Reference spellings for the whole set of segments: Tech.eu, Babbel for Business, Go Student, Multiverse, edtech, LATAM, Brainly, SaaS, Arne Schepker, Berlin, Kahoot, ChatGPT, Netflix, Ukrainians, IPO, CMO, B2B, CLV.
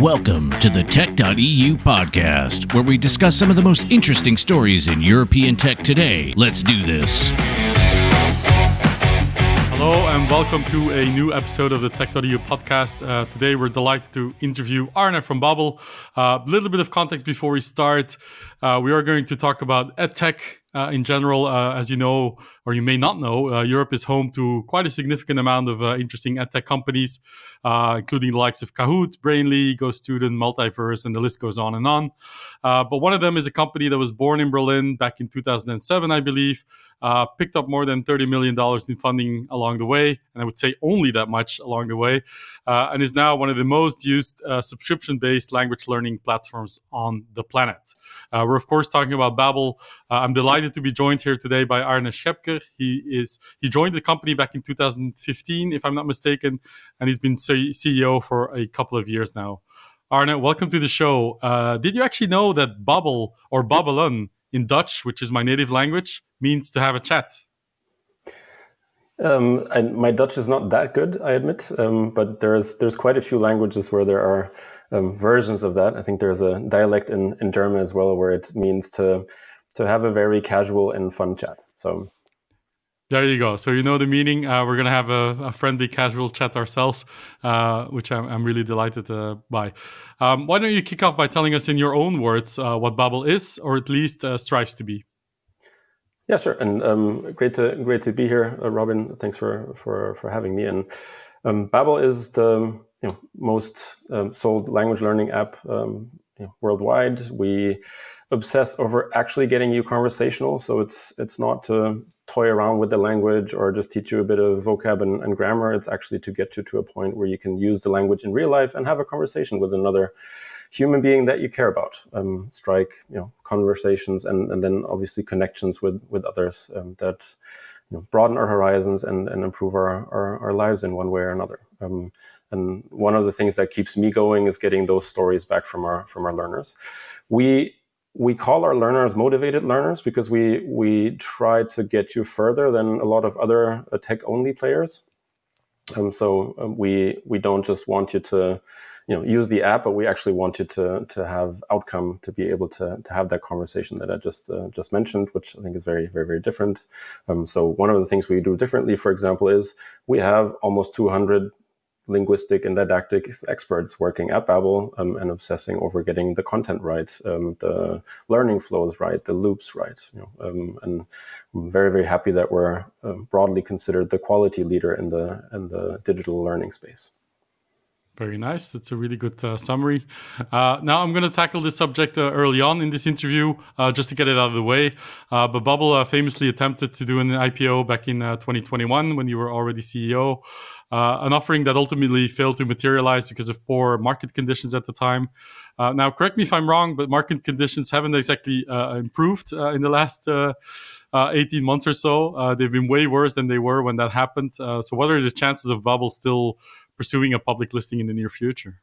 Welcome to the Tech.eu podcast, where we discuss some of the most interesting stories in European tech today. Let's do this. Hello and welcome to a new episode of the Tech.eu podcast. Today we're delighted to interview Arne from Babbel. A little bit of context before we start. We are going to talk about edtech. In general, as you know, or you may not know, Europe is home to quite a significant amount of interesting edtech companies, including the likes of Kahoot, Brainly, Go Student, Multiverse, and the list goes on and on. But one of them is a company that was born in Berlin back in 2007, I believe, picked up more than $30 million in funding along the way, and I would say only that much along the way, and is now one of the most used subscription-based language learning platforms on the planet. We're, of course, talking about Babbel. I'm delighted to be joined here today by Arne Schepker. He joined the company back in 2015, if I'm not mistaken, and he's been CEO for a couple of years now. Arne, welcome to the show. Did you actually know that Babbel, or Babbelen in Dutch, which is my native language, means to have a chat? And my Dutch is not that good, I admit, but there's quite a few languages where there are versions of that. I think there's a dialect in German as well where it means to have a very casual and fun chat. So there you go. So you know the meaning. We're going to have a friendly, casual chat ourselves, which I'm really delighted by. Why don't you kick off by telling us in your own words what Babbel is, or at least strives to be? Yeah, sure. And great to be here, Robin. Thanks for having me. And Babbel is the most sold language learning app worldwide. We obsess over actually getting you conversational. So it's not to toy around with the language or just teach you a bit of vocab and grammar. It's actually to get you to a point where you can use the language in real life and have a conversation with another human being that you care about. Strike conversations and then obviously connections with others that broaden our horizons and improve our lives in one way or another. And one of the things that keeps me going is getting those stories back from our learners. We call our learners motivated learners because we try to get you further than a lot of other tech-only players. So we don't just want you to use the app, but we actually want you to have outcome, to be able to have that conversation that I just mentioned, which I think is very, very, very different. So one of the things we do differently, for example, is we have almost 200 linguistic and didactic experts working at Babbel and obsessing over getting the content right, the learning flows right, the loops right. And I'm very, very happy that we're broadly considered the quality leader in the digital learning space. Very nice. That's a really good summary. Now I'm going to tackle this subject early on in this interview, just to get it out of the way. But Babbel famously attempted to do an IPO back in 2021 when you were already CEO, an offering that ultimately failed to materialize because of poor market conditions at the time. Now, correct me if I'm wrong, but market conditions haven't exactly improved in the last 18 months or so. They've been way worse than they were when that happened. So what are the chances of Babbel still pursuing a public listing in the near future?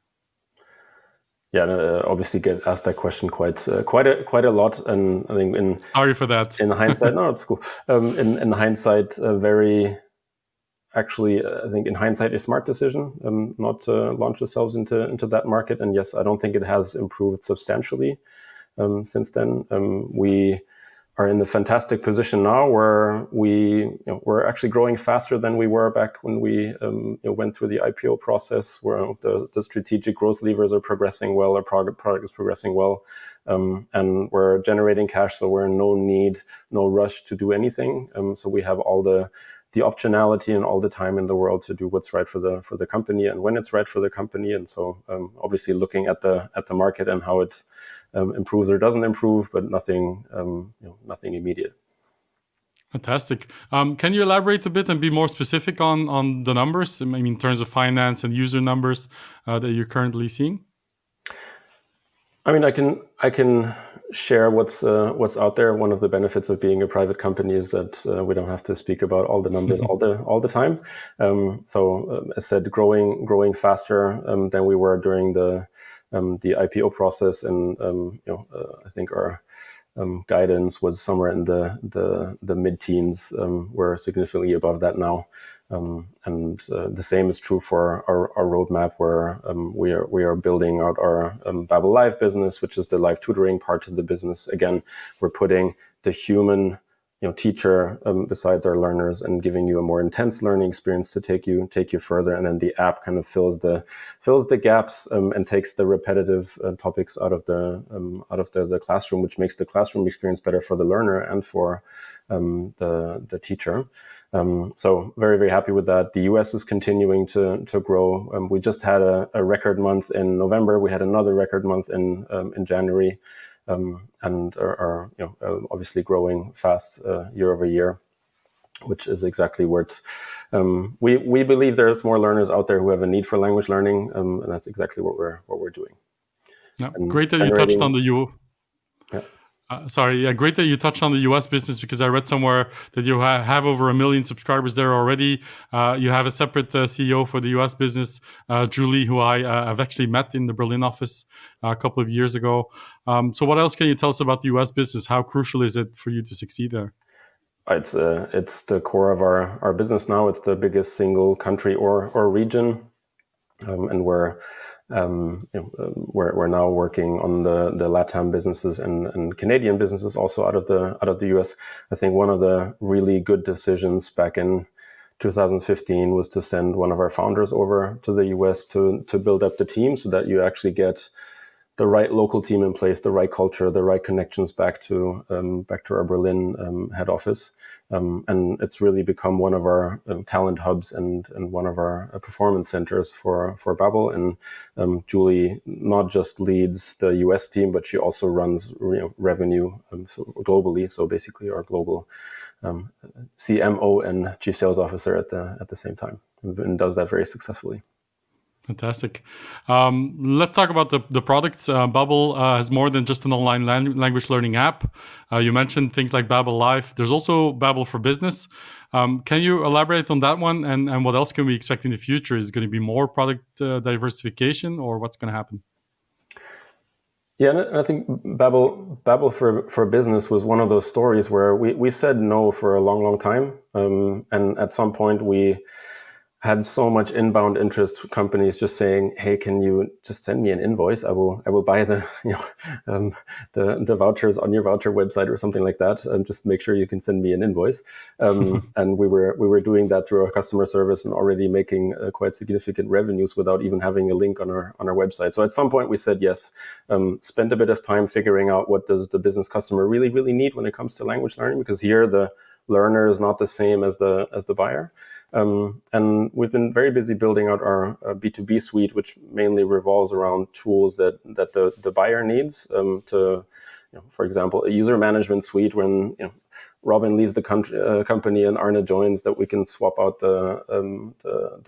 Yeah, obviously get asked that question quite a lot, and I think sorry for that. In hindsight, no, it's cool. In hindsight, I think in hindsight, a smart decision not to launch yourselves into that market. And yes, I don't think it has improved substantially since then. We are in the fantastic position now where we're actually growing faster than we were back when we went through the IPO process, where the strategic growth levers are progressing well, our product is progressing well, and we're generating cash, so we're in no rush to do anything. So we have all the optionality and all the time in the world to do what's right for the company and when it's right for the company. And so obviously looking at the market and how it improves or doesn't improve, but nothing immediate. Fantastic. Can you elaborate a bit and be more specific on the numbers? I mean, in terms of finance and user numbers that you're currently seeing? I mean, I can share what's out there. One of the benefits of being a private company is that we don't have to speak about all the numbers all the time. So as said, growing faster than we were during the IPO process, and I think our guidance was somewhere in the mid-teens. We're significantly above that now, And the same is true for our roadmap, where we are building out our Babbel Live business, which is the live tutoring part of the business. Again, we're putting the human teacher besides our learners and giving you a more intense learning experience to take you further. And then the app kind of fills the gaps and takes the repetitive topics out of the classroom, which makes the classroom experience better for the learner and for the teacher. So very, very happy with that. The US is continuing to grow. We just had a record month in November. We had another record month in January. And are obviously growing fast year over year, which is exactly where we believe there's more learners out there who have a need for language learning, and that's exactly what we're doing. Yeah, great that you touched on the U. Yeah. Great that you touched on the U.S. business, because I read somewhere that you have over 1 million subscribers there already. You have a separate CEO for the U.S. business, Julie, who I've actually met in the Berlin office a couple of years ago. So what else can you tell us about the U.S. business? How crucial is it for you to succeed there? It's the core of our business now. It's the biggest single country or region, and we're we're now working on the LATAM businesses and Canadian businesses also out of the US. I think one of the really good decisions back in 2015 was to send one of our founders over to the US to build up the team, so that you actually get the right local team in place, the right culture, the right connections back to our Berlin head office. And it's really become one of our talent hubs and one of our performance centers for Babbel. And Julie not just leads the US team, but she also runs revenue globally. So basically our global CMO and chief sales officer at the same time, and does that very successfully. Fantastic. Let's talk about the products. Babbel has more than just an online language learning app. You mentioned things like Babbel Live. There's also Babbel for Business. Can you elaborate on that one? And what else can we expect in the future? Is it going to be more product diversification, or what's going to happen? Yeah, I think Babbel for Business was one of those stories where we said no for a long, long time. And at some point we had so much inbound interest from companies just saying, "Hey, can you just send me an invoice? I will buy the vouchers on your voucher website or something like that. And just make sure you can send me an invoice." And we were doing that through our customer service and already making quite significant revenues without even having a link on our website. So at some point we said yes. Spent a bit of time figuring out what does the business customer really, really need when it comes to language learning, because here the learner is not the same as the buyer. And we've been very busy building out our B2B suite, which mainly revolves around tools that the buyer needs, for example, a user management suite when Robin leaves the company and Arne joins, that we can swap out the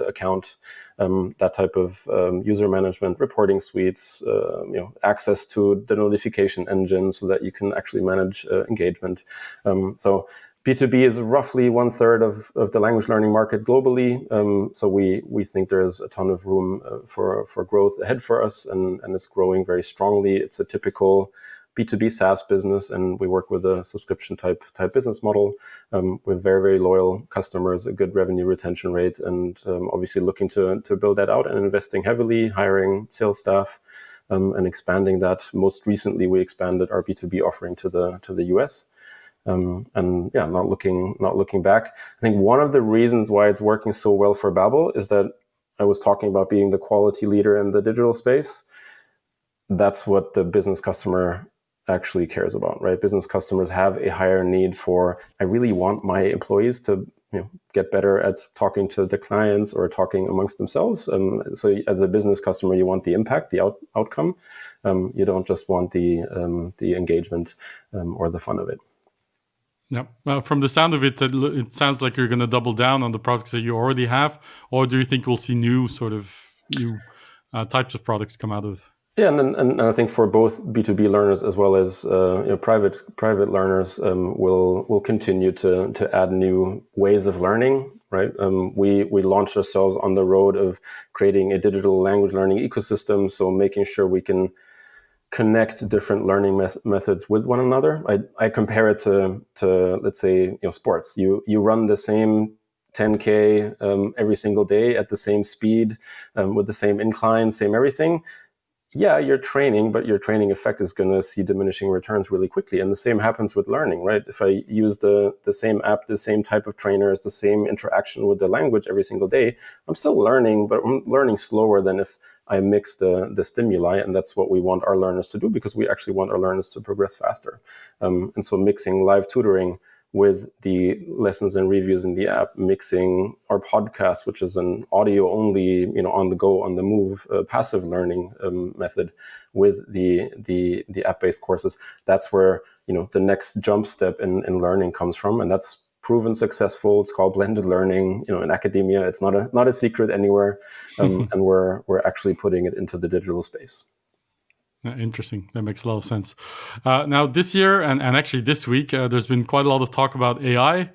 account, that type of user management, reporting suites, access to the notification engine so that you can actually manage engagement. So B2B is roughly 1/3 of the language learning market globally. So we think there is a ton of room for growth ahead for us, and it's growing very strongly. It's a typical B2B SaaS business, and we work with a subscription type business model with very, very loyal customers, a good revenue retention rate, and obviously looking to build that out and investing heavily, hiring sales staff, and expanding that. Most recently, we expanded our B2B offering to the US. Not looking back. I think one of the reasons why it's working so well for Babbel is that I was talking about being the quality leader in the digital space. That's what the business customer actually cares about, right? Business customers have a higher need for, I really want my employees to get better at talking to the clients or talking amongst themselves. So as a business customer, you want the impact, the outcome. You don't just want the engagement or the fun of it. Yeah. Well, from the sound of it, it sounds like you're going to double down on the products that you already have, or do you think we'll see new types of products come out of it? Yeah, and I think for both B2B learners as well as private learners, will continue to add new ways of learning. Right? We launched ourselves on the road of creating a digital language learning ecosystem, so making sure we can connect different learning methods with one another. I compare it to, let's say, sports. You run the same 10K every single day at the same speed, with the same incline, same everything, yeah, you're training, but your training effect is going to see diminishing returns really quickly. And the same happens with learning, right? If I use the same app, the same type of trainers, the same interaction with the language every single day, I'm still learning, but I'm learning slower than if I mix the stimuli. And that's what we want our learners to do, because we actually want our learners to progress faster. And so mixing live tutoring with the lessons and reviews in the app, mixing our podcast, which is an audio only, on the go, on the move, passive learning method, with the app-based courses. That's where, the next jump step in learning comes from. And that's proven successful. It's called blended learning. In academia, it's not a secret anywhere. And we're actually putting it into the digital space. Interesting. That makes a lot of sense. Now, this year and actually this week, there's been quite a lot of talk about AI.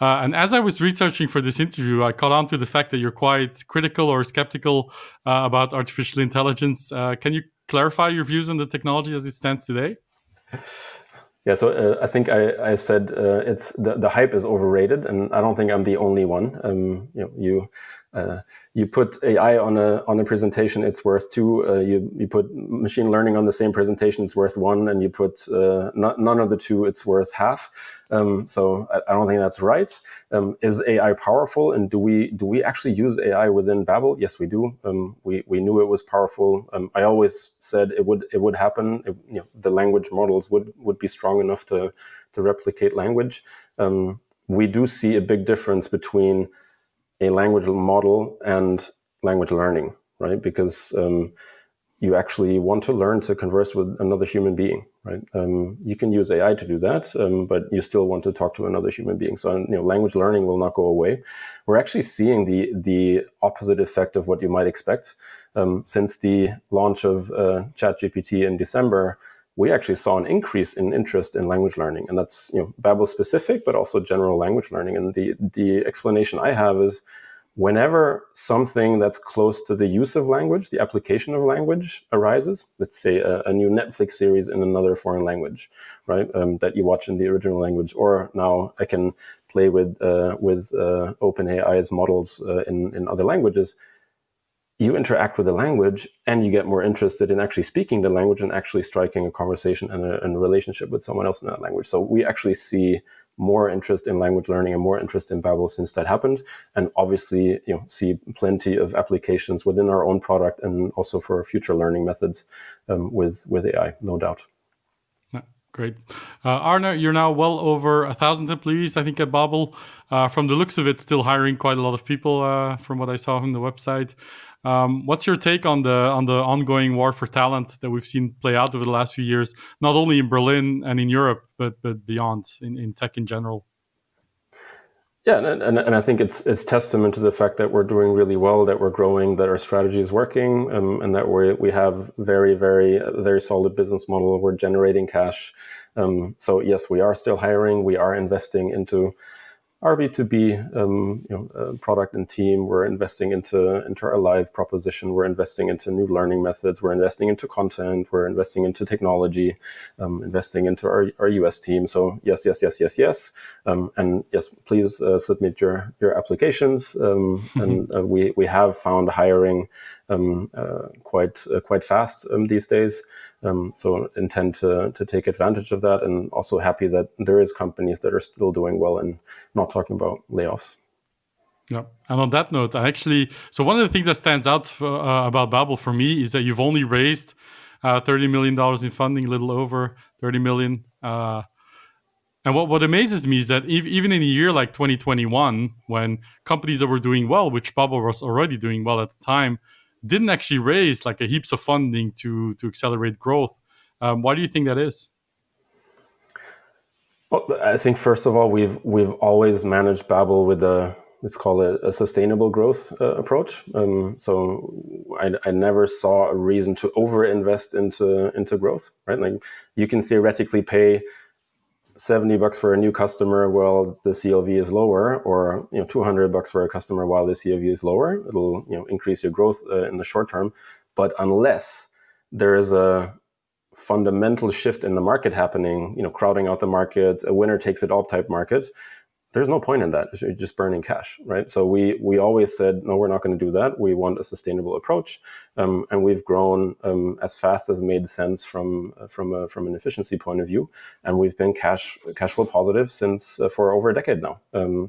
And as I was researching for this interview, I caught on to the fact that you're quite critical or skeptical about artificial intelligence. Can you clarify your views on the technology as it stands today? Yeah, so I think I said it's the hype is overrated, and I don't think I'm the only one. You put AI on a presentation, it's worth 2. You put machine learning on the same presentation, it's worth 1, and you put none of the 2, it's worth 0.5. So I don't think that's right. Is AI powerful, and do we actually use AI within Babbel? Yes, we do. We knew it was powerful. I always said it would happen. The language models would be strong enough to replicate language. We do see a big difference between a language model and language learning, right? Because you actually want to learn to converse with another human being, right? You can use AI to do that, but you still want to talk to another human being. So, language learning will not go away. We're actually seeing the opposite effect of what you might expect. Since the launch of ChatGPT in December, we actually saw an increase in interest in language learning. And that's Babbel specific, but also general language learning. And the explanation I have is, whenever something that's close to the use of language, the application of language arises, let's say a new Netflix series in another foreign language, right? That you watch in the original language, or now I can play with OpenAI's models in other languages. You interact with the language and you get more interested in actually speaking the language and actually striking a conversation and a relationship with someone else in that language. So we actually see more interest in language learning and more interest in Babbel since that happened. And obviously, see plenty of applications within our own product and also for future learning methods with AI, no doubt. Great. Arne, you're now well over 1,000 employees, I think, at Babbel. From the looks of it, still hiring quite a lot of people from what I saw on the website. What's your take on the ongoing war for talent that we've seen play out over the last few years, not only in Berlin and in Europe, but beyond, in tech in general? Yeah, and I think it's testament to the fact that we're doing really well, that we're growing, that our strategy is working, and that we have very, very, very solid business model. We're generating cash. So yes, we are still hiring. We are investing into our B2B product and team. We're investing into our live proposition. We're investing into new learning methods. We're investing into content. We're investing into technology, investing into our US team. So yes. And yes, please submit your applications. And we have found hiring quite fast these days. So intend to take advantage of that, and also happy that there is companies that are still doing well and not talking about layoffs. Yeah. And on that note, so one of the things that stands out about Babbel for me is that you've only raised $30 million in funding, a little over 30 million. And what amazes me is that even in a year like 2021, when companies that were doing well, which Babbel was already doing well at the time, didn't actually raise like a heaps of funding to accelerate growth. Why do you think that is? Well, I think first of all, we've always managed Babbel with let's call it a sustainable growth approach. So I never saw a reason to overinvest into growth. Right, like you can theoretically pay $70 for a new customer while the CLV is lower, or $200 for a customer while the CLV is lower. It'll increase your growth in the short term, but unless there is a fundamental shift in the market happening, crowding out the market, a winner takes it all type market, There's no point in that. You're just burning cash, right? So we always said, no, we're not going to do that. We want a sustainable approach, and we've grown as fast as made sense from an efficiency point of view, and we've been cash flow positive since for over a decade now.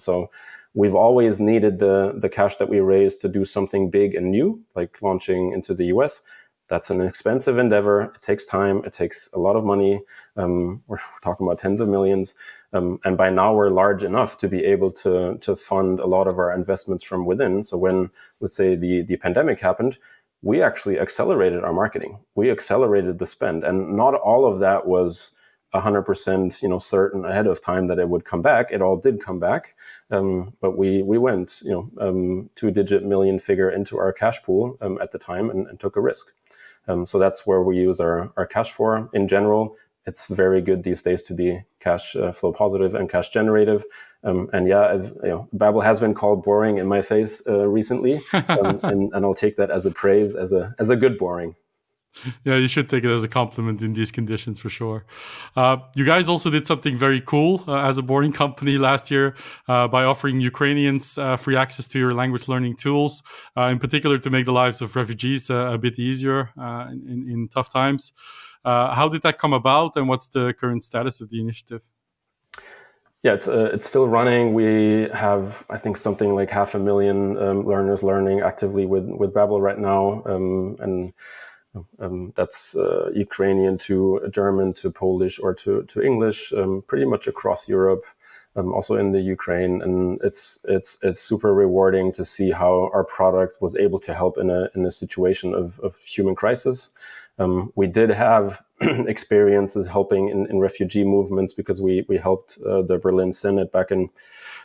So we've always needed the cash that we raised to do something big and new, like launching into the US. That's an expensive endeavor. It takes time. It takes a lot of money. We're talking about tens of millions. And by now we're large enough to be able to fund a lot of our investments from within. So when, let's say, the pandemic happened, we actually accelerated our marketing. We accelerated the spend. And not all of that was 100%, certain ahead of time that it would come back. It all did come back, but we went, two-digit million figure into our cash pool at the time and took a risk. So that's where we use our cash for. In general, it's very good these days to be cash flow positive and cash generative. And yeah, Babbel has been called boring in my face recently, and I'll take that as a praise, as a good boring. Yeah, you should take it as a compliment in these conditions for sure. You guys also did something very cool as a boring company last year by offering Ukrainians free access to your language learning tools, in particular to make the lives of refugees a bit easier in tough times. How did that come about, and what's the current status of the initiative? Yeah, it's still running. We have, I think, something like 500,000 learners learning actively with Babbel right now, and that's Ukrainian to German to Polish or to English, pretty much across Europe, also in the Ukraine, and it's super rewarding to see how our product was able to help in a situation of human crisis. We did have experiences helping in refugee movements because we helped the Berlin Senate back in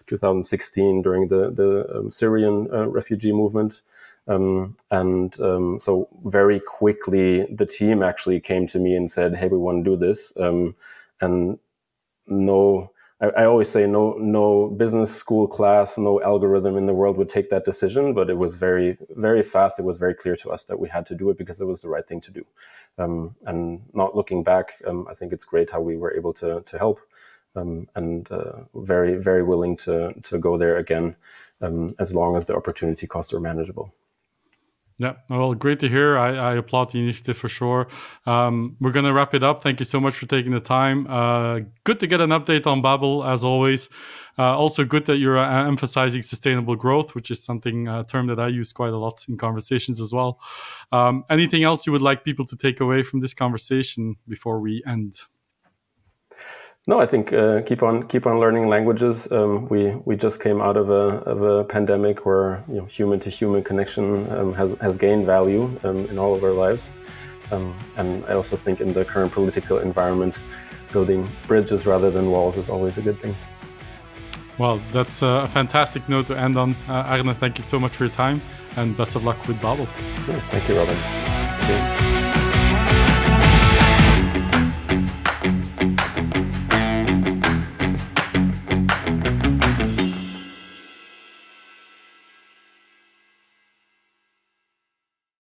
2016 during the Syrian refugee movement. So very quickly, the team actually came to me and said, hey, we want to do this. And no, I always say no business school class, no algorithm in the world would take that decision, but it was very, very fast. It was very clear to us that we had to do it because it was the right thing to do. And not looking back, I think it's great how we were able to help, and very, very willing to go there again, as long as the opportunity costs are manageable. Yeah, well, great to hear. I applaud the initiative for sure. We're going to wrap it up. Thank you so much for taking the time. Good to get an update on Babbel, as always. Also good that you're emphasizing sustainable growth, which is something, a term that I use quite a lot in conversations as well. Anything else you would like people to take away from this conversation before we end? No, I think keep on learning languages. We just came out of a pandemic where human to human connection has gained value in all of our lives, and I also think in the current political environment, building bridges rather than walls is always a good thing. Well, that's a fantastic note to end on. Arne, thank you so much for your time, and best of luck with Babbel. Sure. Thank you, Robin. Thank you.